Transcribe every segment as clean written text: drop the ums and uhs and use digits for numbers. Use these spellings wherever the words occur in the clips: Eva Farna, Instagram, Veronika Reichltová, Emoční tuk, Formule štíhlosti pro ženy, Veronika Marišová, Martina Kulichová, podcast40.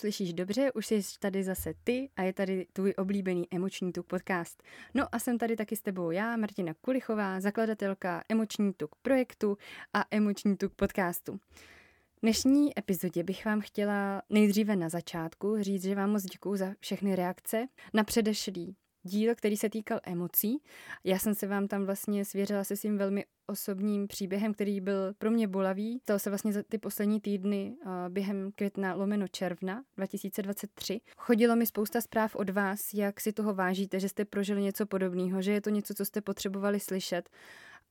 slyšíš dobře, už jsi tady zase ty a je tady tvůj oblíbený Emoční tuk podcast. No a jsem tady taky s tebou já, Martina Kulichová, zakladatelka Emoční tuk projektu a Emoční tuk podcastu. V dnešní epizodě bych vám chtěla nejdříve na začátku říct, že vám moc děkuju za všechny reakce na předešlý díl, který se týkal emocí. Já jsem se vám tam vlastně svěřila se svým velmi osobním příběhem, který byl pro mě bolavý. Stalo se vlastně za ty poslední týdny během května /června 2023. Chodilo mi spousta zpráv od vás, jak si toho vážíte, že jste prožili něco podobného, že je to něco, co jste potřebovali slyšet,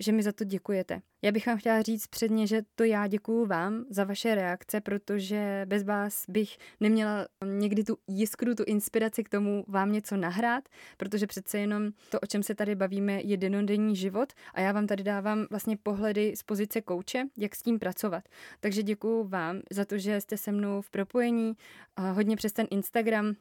že mi za to děkujete. Já bych vám chtěla říct předně, že to já děkuju vám za vaše reakce, protože bez vás bych neměla někdy tu jiskru, tu inspiraci k tomu vám něco nahrát, protože přece jenom to, o čem se tady bavíme, je denodenní život a já vám tady dávám vlastně pohledy z pozice kouče, jak s tím pracovat. Takže děkuju vám za to, že jste se mnou v propojení, hodně přes ten Instagram,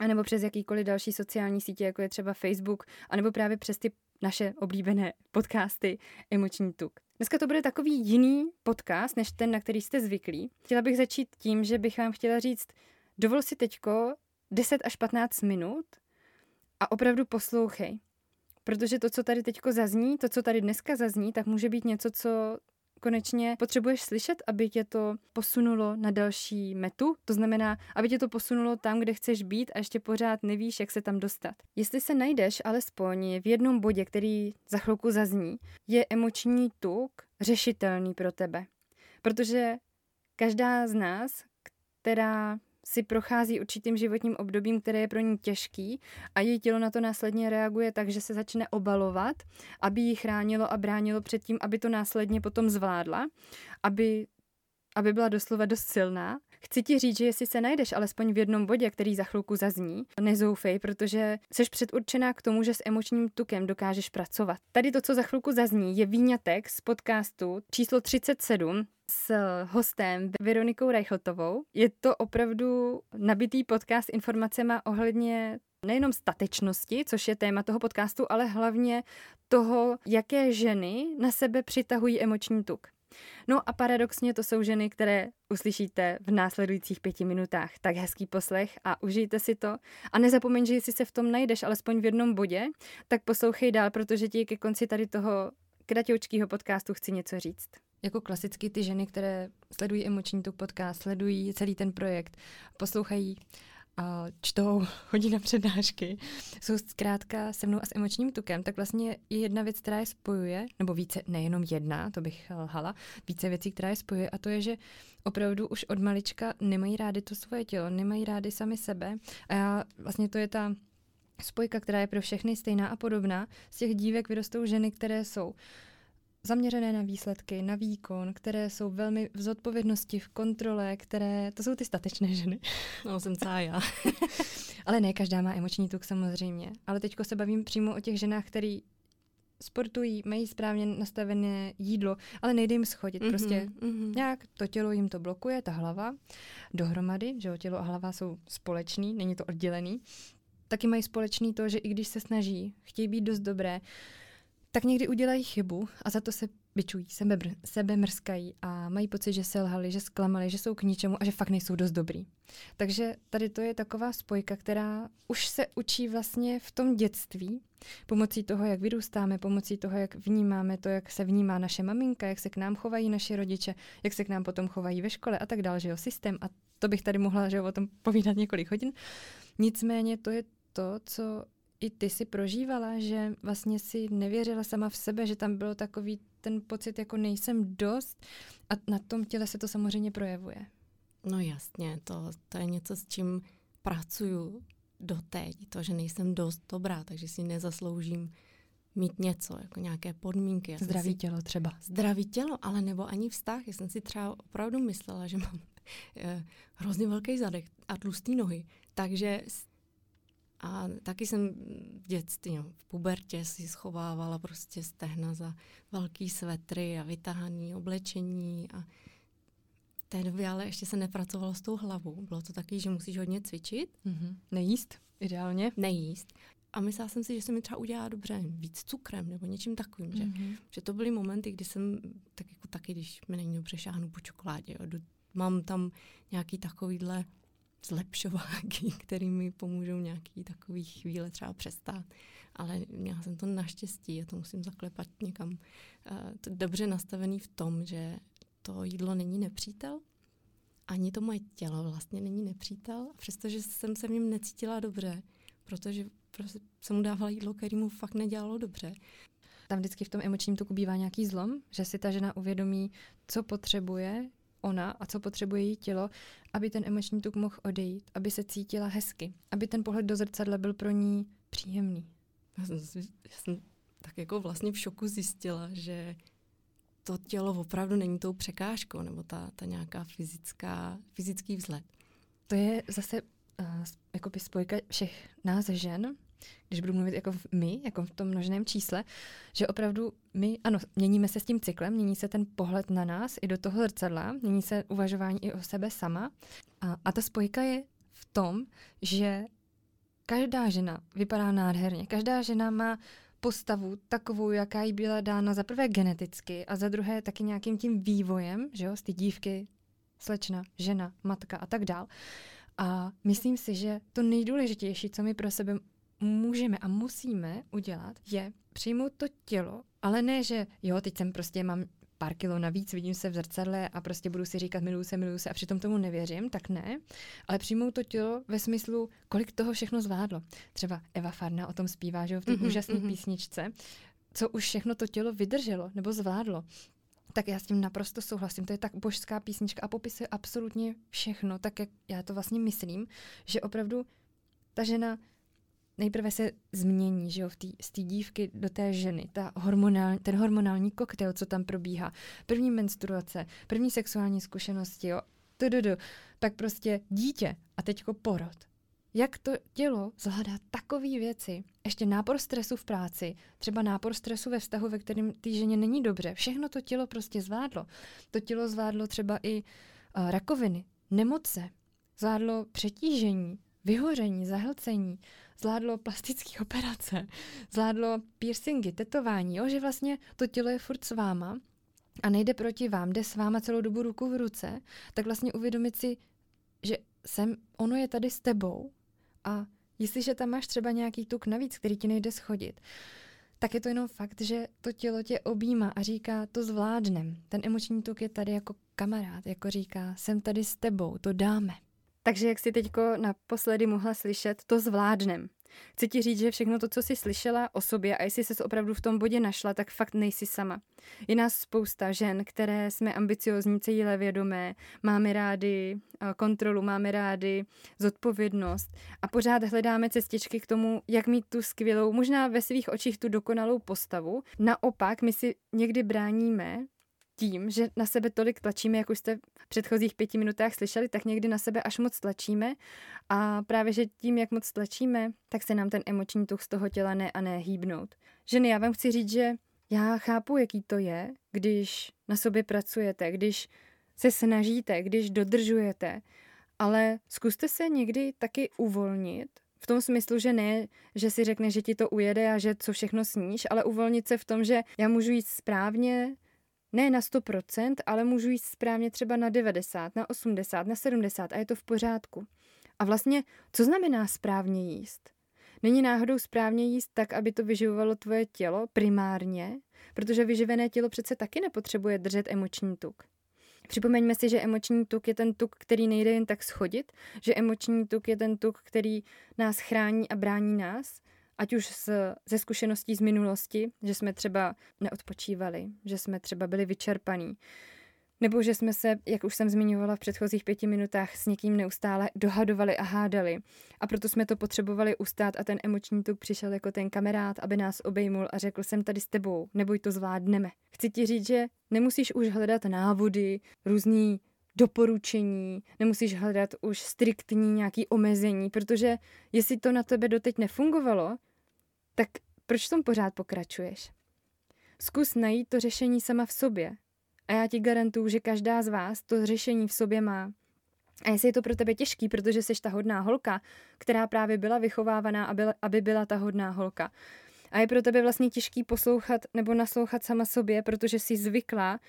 anebo přes jakýkoliv další sociální sítě, jako je třeba Facebook, anebo právě přes ty naše oblíbené podcasty Emoční tuk. Dneska to bude takový jiný podcast, než ten, na který jste zvyklí. Chtěla bych začít tím, že bych vám chtěla říct, dovol si teďko 10 až 15 minut a opravdu poslouchej. Protože to, co tady teďko zazní, to, co tady dneska zazní, tak může být něco, co konečně potřebuješ slyšet, aby tě to posunulo na další metu, to znamená, aby tě to posunulo tam, kde chceš být a ještě pořád nevíš, jak se tam dostat. Jestli se najdeš alespoň v jednom bodě, který za chvilku zazní, je emoční tuk řešitelný pro tebe. Protože každá z nás, která si prochází určitým životním obdobím, které je pro ní těžký a její tělo na to následně reaguje tak, že se začne obalovat, aby ji chránilo a bránilo před tím, aby to následně potom zvládla, aby byla doslova dost silná. Chci ti říct, že jestli se najdeš alespoň v jednom bodě, který za chvilku zazní, nezoufej, protože jsi předurčená k tomu, že s emočním tukem dokážeš pracovat. Tady to, co za chvilku zazní, je výňatek z podcastu číslo 37 s hostem Veronikou Reichltovou. Je to opravdu nabitý podcast s informacema ohledně nejenom statečnosti, což je téma toho podcastu, ale hlavně toho, jaké ženy na sebe přitahují emoční tuk. No a paradoxně to jsou ženy, které uslyšíte v následujících 5 minutách. Tak hezký poslech a užijte si to. A nezapomeň, že jestli se v tom najdeš alespoň v jednom bodě, tak poslouchej dál, protože ti ke konci tady toho kratoučkýho podcastu chci něco říct. Jako klasicky ty ženy, které sledují Emoční tuk podcast, sledují celý ten projekt, poslouchají a čtou, chodí na přednášky, jsou zkrátka se mnou a s emočním tukem, tak vlastně je jedna věc, která je spojuje, nebo více, nejenom jedna, to bych lhala, více věcí, která je spojuje, a to je, že opravdu už od malička nemají rády to svoje tělo, nemají rády sami sebe a já, vlastně to je ta spojka, která je pro všechny stejná a podobná. Z těch dívek vyrostou ženy, které jsou zaměřené na výsledky, na výkon, které jsou velmi v zodpovědnosti, v kontrole, které, to jsou ty statečné ženy. No, jsem celá já. Ale ne, každá má emoční tuk samozřejmě. Ale teďko se bavím přímo o těch ženách, které sportují, mají správně nastavené jídlo, ale nejde jim schodit. Prostě nějak to tělo jim to blokuje, ta hlava dohromady, že jo, tělo a hlava jsou společný, není to oddělený. Taky mají společný to, že i když se snaží, chtějí být dost dobré, tak někdy udělají chybu a za to se bičují, sebemrskají a mají pocit, že selhali, že zklamali, že jsou k ničemu a že fakt nejsou dost dobrý. Takže tady to je taková spojka, která už se učí vlastně v tom dětství, pomocí toho, jak vyrůstáme, pomocí toho, jak vnímáme to, jak se vnímá naše maminka, jak se k nám chovají naše rodiče, jak se k nám potom chovají ve škole a tak dál, že jo, systém. A to bych tady mohla, že jo, o tom povídat několik hodin. Nicméně to je to, co i ty si prožívala, že vlastně si nevěřila sama v sebe, že tam bylo takový ten pocit, jako nejsem dost, a na tom těle se to samozřejmě projevuje. No jasně, to je něco, s čím pracuju doteď, to, že nejsem dost dobrá, takže si nezasloužím mít něco, jako nějaké podmínky. Zdraví tělo třeba. Zdraví tělo, ale nebo ani vztah. Já jsem si třeba opravdu myslela, že mám hrozně velký zadek a tlustý nohy, takže a taky jsem v dětství, v pubertě si schovávala prostě stehna za velký svetry a vytahaný oblečení. A v té době ale ještě se nepracovalo s tou hlavou. Bylo to taky, že musíš hodně cvičit. Mm-hmm. Nejíst, ideálně. Nejíst. A myslela jsem si, že se mi třeba udělá dobře víc cukrem nebo něčím takovým. Že? Mm-hmm. Že to byly momenty, kdy jsem, tak jako taky, když mi není dobře, šáhnu po čokoládě. Mám tam nějaký takovýhle zlepšováky, které mi pomůžou nějaký takový chvíle třeba přestát. Ale měla jsem to naštěstí a to musím zaklepat někam. Dobře nastavený v tom, že to jídlo není nepřítel, ani to moje tělo vlastně není nepřítel, přestože jsem se v něm necítila dobře, protože jsem mu dávala jídlo, který mu fakt nedělalo dobře. Tam vždycky v tom emočním tuku bývá nějaký zlom, že si ta žena uvědomí, co potřebuje ona a co potřebuje její tělo, aby ten emoční tuk mohl odejít, aby se cítila hezky, aby ten pohled do zrcadla byl pro ní příjemný. Já jsem tak jako vlastně v šoku zjistila, že to tělo opravdu není tou překážkou, nebo ta nějaká fyzický vzhled. To je zase jakoby spojka všech nás žen, když budu mluvit jako my, jako v tom množném čísle, že opravdu my, ano, měníme se s tím cyklem, mění se ten pohled na nás i do toho zrcadla, mění se uvažování i o sebe sama. A ta spojka je v tom, že každá žena vypadá nádherně, každá žena má postavu takovou, jaká jí byla dána za prvé geneticky a za druhé taky nějakým tím vývojem, že jo, z ty dívky, slečna, žena, matka a tak dál. A myslím si, že to nejdůležitější, co my pro sebe můžeme a musíme udělat, je přijmout to tělo, ale ne, že jo, teď jsem prostě mám pár kilo navíc, vidím se v zrcadle a prostě budu si říkat miluju se a přitom tomu nevěřím, tak ne, ale přijmout to tělo ve smyslu, kolik toho všechno zvládlo. Třeba Eva Farna o tom zpívá, že jo, v té úžasné písničce, co už všechno to tělo vydrželo nebo zvládlo. Tak já s tím naprosto souhlasím, to je tak božská písnička a popisuje absolutně všechno, tak jak já to vlastně myslím, že opravdu ta žena nejprve se změní, že jo, z té dívky do té ženy, ten hormonální koktejl, co tam probíhá, první menstruace, první sexuální zkušenosti, jo, tak prostě dítě a teďko porod. Jak to tělo zvládá takové věci, ještě nápor stresu v práci, třeba nápor stresu ve vztahu, ve kterém té ženě není dobře, všechno to tělo prostě zvládlo. To tělo zvládlo třeba i rakoviny, nemoce, zvládlo přetížení, vyhoření, zahlcení, zvládlo plastické operace, zvládlo piercingy, tetování, jo? Že vlastně to tělo je furt s váma a nejde proti vám, jde s váma celou dobu ruku v ruce, tak vlastně uvědomit si, že ono je tady s tebou a jestliže tam máš třeba nějaký tuk navíc, který ti nejde schodit, tak je to jenom fakt, že to tělo tě objímá a říká, to zvládnem. Ten emoční tuk je tady jako kamarád, jako říká, jsem tady s tebou, to dáme. Takže jak jsi teďko naposledy mohla slyšet, to zvládnem. Chci ti říct, že všechno to, co jsi slyšela o sobě a jestli jsi opravdu v tom bodě našla, tak fakt nejsi sama. Je nás spousta žen, které jsme ambiciozní, cílevědomé, máme rádi kontrolu, máme rádi zodpovědnost a pořád hledáme cestičky k tomu, jak mít tu skvělou, možná ve svých očích tu dokonalou postavu. Naopak my si někdy bráníme tím, že na sebe tolik tlačíme, jak už jste v předchozích 5 minutách slyšeli, tak někdy na sebe až moc tlačíme a právě, že tím, jak moc tlačíme, tak se nám ten emoční tuk z toho těla ne a ne hýbnout. Ženy, já vám chci říct, že já chápu, jaký to je, když na sobě pracujete, když se snažíte, když dodržujete, ale zkuste se někdy taky uvolnit, v tom smyslu, že ne, že si řekne, že ti to ujede a že co všechno sníš, ale uvolnit se v tom, že já můžu jít správně, ne na 100%, ale můžu jít správně třeba na 90, na 80, na 70 a je to v pořádku. A vlastně, co znamená správně jíst? Není náhodou správně jíst tak, aby to vyživovalo tvoje tělo primárně, protože vyživené tělo přece taky nepotřebuje držet emoční tuk. Připomeňme si, že emoční tuk je ten tuk, který nejde jen tak schodit, že emoční tuk je ten tuk, který nás chrání a brání nás, ať už ze zkušeností z minulosti, že jsme třeba neodpočívali, že jsme třeba byli vyčerpaní, nebo že jsme se, jak už jsem zmiňovala v předchozích 5 minutách, s někým neustále dohadovali a hádali. A proto jsme to potřebovali ustát a ten emoční tuk přišel jako ten kamarád, aby nás obejmul a řekl, jsem tady s tebou, neboj, to zvládneme. Chci ti říct, že nemusíš už hledat návody, různý doporučení, nemusíš hledat už striktní nějaké omezení, protože jestli to na tebe doteď nefungovalo, tak proč v tom pořád pokračuješ? Zkus najít to řešení sama v sobě. A já ti garantuju, že každá z vás to řešení v sobě má. A jestli je to pro tebe těžký, protože jsi ta hodná holka, která právě byla vychovávaná, aby byla ta hodná holka. A je pro tebe vlastně těžký poslouchat nebo naslouchat sama sobě, protože jsi zvyklá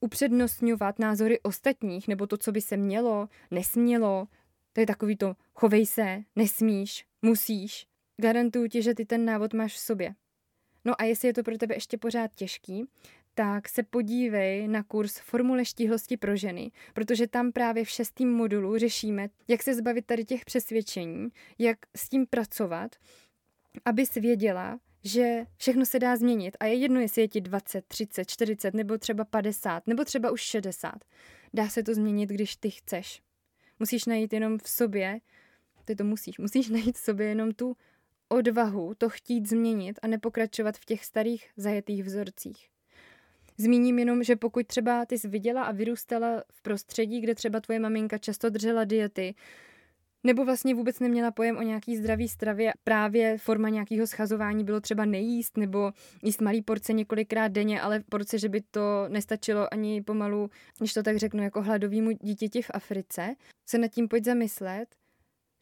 upřednostňovat názory ostatních, nebo to, co by se mělo, nesmělo, To je takový to chovej se, nesmíš, musíš. Garantuju ti, že ty ten návod máš v sobě. No a jestli je to pro tebe ještě pořád těžký, tak se podívej na kurz Formule štíhlosti pro ženy, protože tam právě v 6. modulu řešíme, jak se zbavit tady těch přesvědčení, jak s tím pracovat, abys věděla, že všechno se dá změnit a je jedno, jestli je ti 20, 30, 40 nebo třeba 50 nebo třeba už 60. Dá se to změnit, když ty chceš. Musíš najít jenom v sobě, musíš najít v sobě jenom tu odvahu to chtít změnit a nepokračovat v těch starých zajetých vzorcích. Zmíním jenom, že pokud třeba ty jsi viděla a vyrůstala v prostředí, kde třeba tvoje maminka často držela diety, nebo vlastně vůbec neměla pojem o nějaký zdravý stravě, právě forma nějakého schazování bylo třeba nejíst nebo jíst malý porce několikrát denně, ale porce, že by to nestačilo ani pomalu, když to tak řeknu, jako hladovýmu dítěti v Africe, se nad tím pojď zamyslet,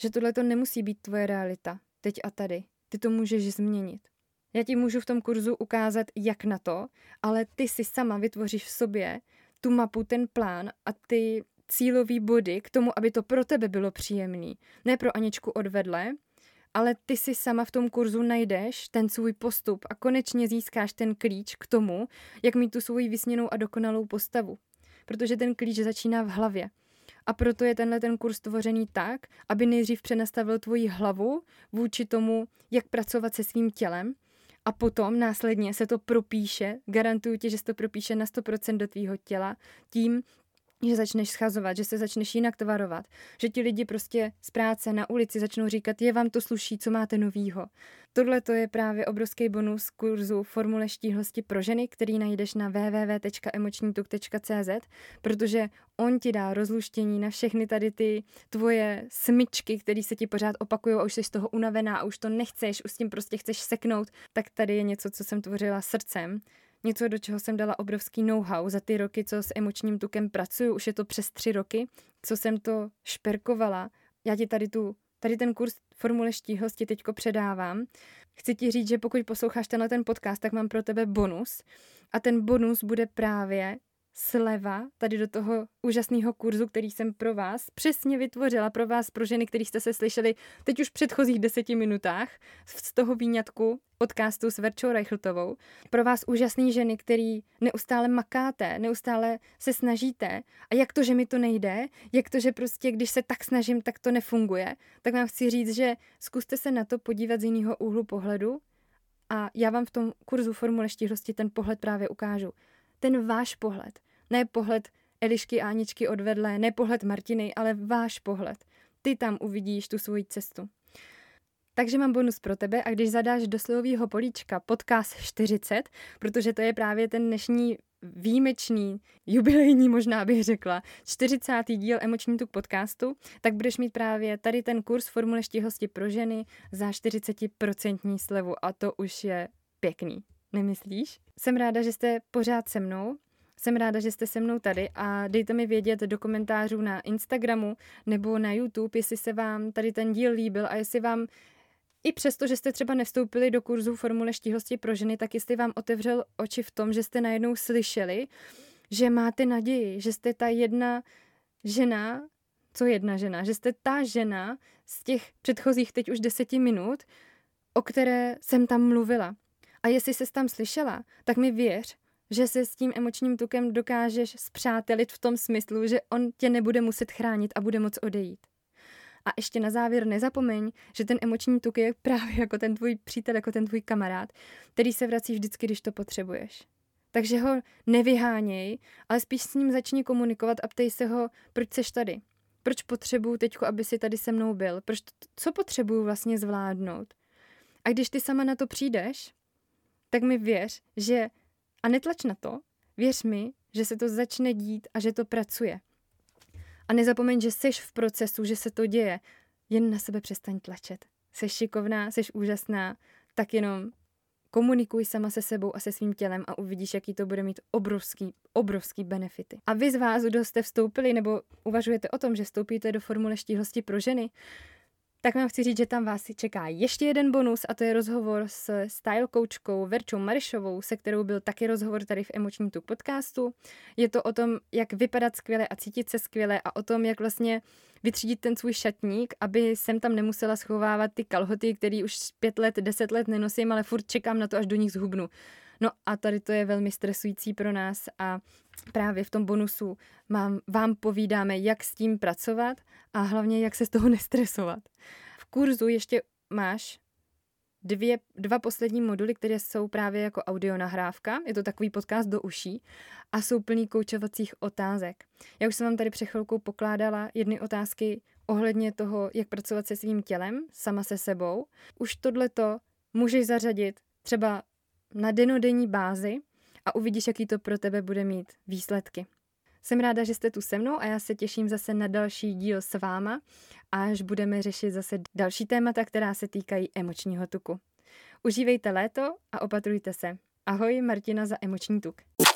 že tohle to nemusí být tvoje realita, teď a tady. Ty to můžeš změnit. Já ti můžu v tom kurzu ukázat, jak na to, ale ty si sama vytvoříš v sobě tu mapu, ten plán a ty cílový body k tomu, aby to pro tebe bylo příjemný. Ne pro Aničku od vedle, ale ty si sama v tom kurzu najdeš ten svůj postup a konečně získáš ten klíč k tomu, jak mít tu svoji vysněnou a dokonalou postavu. Protože ten klíč začíná v hlavě. A proto je tenhle ten kurz tvořený tak, aby nejdřív přenastavil tvoji hlavu vůči tomu, jak pracovat se svým tělem, a potom následně se to propíše, garantuju ti, že se to propíše na 100% do tvýho těla tím, že začneš schazovat, že se začneš jinak tvarovat, že ti lidi prostě z práce na ulici začnou říkat, je vám to sluší, co máte novýho. Tohle to je právě obrovský bonus kurzu Formule štíhlosti pro ženy, který najdeš na www.emocnituk.cz, protože on ti dá rozluštění na všechny tady ty tvoje smyčky, které se ti pořád opakujou a už jsi z toho unavená a už to nechceš, už s tím prostě chceš seknout, tak tady je něco, co jsem tvořila srdcem. Něco, do čeho jsem dala obrovský know-how za ty roky, co s emočním tukem pracuju, už je to přes 3 roky, co jsem to šperkovala. Já ti tady ten kurz Formule štíhlosti teďko předávám. Chci ti říct, že pokud posloucháš tenhle ten podcast, tak mám pro tebe bonus a ten bonus bude právě sleva tady do toho úžasného kurzu, který jsem pro vás přesně vytvořila, pro vás, pro ženy, který jste se slyšeli teď už v předchozích 10 minutách z toho výňatku podcastu s Verčou Reichltovou. Pro vás úžasný ženy, který neustále makáte, neustále se snažíte a jak to, že mi to nejde, jak to, že prostě když se tak snažím, tak to nefunguje, tak vám chci říct, že zkuste se na to podívat z jiného úhlu pohledu a já vám v tom kurzu Formule štíhlosti ten pohled právě ukážu. Ten váš pohled. Ne pohled Elišky a Aničky od vedle, ne pohled Martiny, ale váš pohled. Ty tam uvidíš tu svoji cestu. Takže mám bonus pro tebe a když zadáš do slovního políčka podcast 40, protože to je právě ten dnešní výjimečný, jubilejní možná bych řekla, 40. díl Emoční tuk podcastu, tak budeš mít právě tady ten kurz Formule štíhlosti pro ženy za 40% slevu a to už je pěkný. Nemyslíš? Jsem ráda, že jste pořád se mnou. Jsem ráda, že jste se mnou tady a dejte mi vědět do komentářů na Instagramu nebo na YouTube, jestli se vám tady ten díl líbil a jestli vám i přesto, že jste třeba nevstoupili do kurzu Formule štíhlosti pro ženy, tak jestli vám otevřel oči v tom, že jste najednou slyšeli, že máte naději, že jste ta jedna žena, že jste ta žena z těch předchozích teď už 10 minut, o které jsem tam mluvila. A jestli ses tam slyšela, tak mi věř, že se s tím emočním tukem dokážeš spřátelit v tom smyslu, že on tě nebude muset chránit a bude moc odejít. A ještě na závěr nezapomeň, že ten emoční tuk je právě jako ten tvůj přítel, jako ten tvůj kamarád, který se vrací vždycky, když to potřebuješ. Takže ho nevyháněj, ale spíš s ním začni komunikovat a ptej se ho, proč seš tady. Proč potřebuju teďko, aby si tady se mnou byl? Co potřebuju vlastně zvládnout? A když ty sama na to přijdeš, tak mi věř, že, a netlač na to, věř mi, že se to začne dít a že to pracuje. A nezapomeň, že seš v procesu, že se to děje. Jen na sebe přestaň tlačet. Seš šikovná, seš úžasná, tak jenom komunikuj sama se sebou a se svým tělem a uvidíš, jaký to bude mít obrovský benefity. A vy z vás, kdo jste vstoupili nebo uvažujete o tom, že vstoupíte do Formule štíhlosti pro ženy, tak vám chci říct, že tam vás čeká ještě jeden bonus, a to je rozhovor s style koučkou Verčou Marišovou, se kterou byl taky rozhovor tady v Emoční tuk podcastu. Je to o tom, jak vypadat skvěle a cítit se skvěle, a o tom, jak vlastně vytřídit ten svůj šatník, aby jsem tam nemusela schovávat ty kalhoty, které už 5 let, 10 let nenosím, ale furt čekám na to, až do nich zhubnu. No a tady to je velmi stresující pro nás a právě v tom bonusu vám povídáme, jak s tím pracovat a hlavně, jak se z toho nestresovat. V kurzu ještě máš dva poslední moduly, které jsou právě jako audionahrávka, je to takový podcast do uší a jsou plný koučovacích otázek. Já už jsem vám tady před chvilkou pokládala jedny otázky ohledně toho, jak pracovat se svým tělem, sama se sebou. Už tohleto můžeš zařadit třeba na denodenní bázi a uvidíš, jaký to pro tebe bude mít výsledky. Jsem ráda, že jste tu se mnou a já se těším zase na další díl s váma, až budeme řešit zase další témata, která se týkají emočního tuku. Užívejte léto a opatrujte se. Ahoj, Martina za Emoční tuk.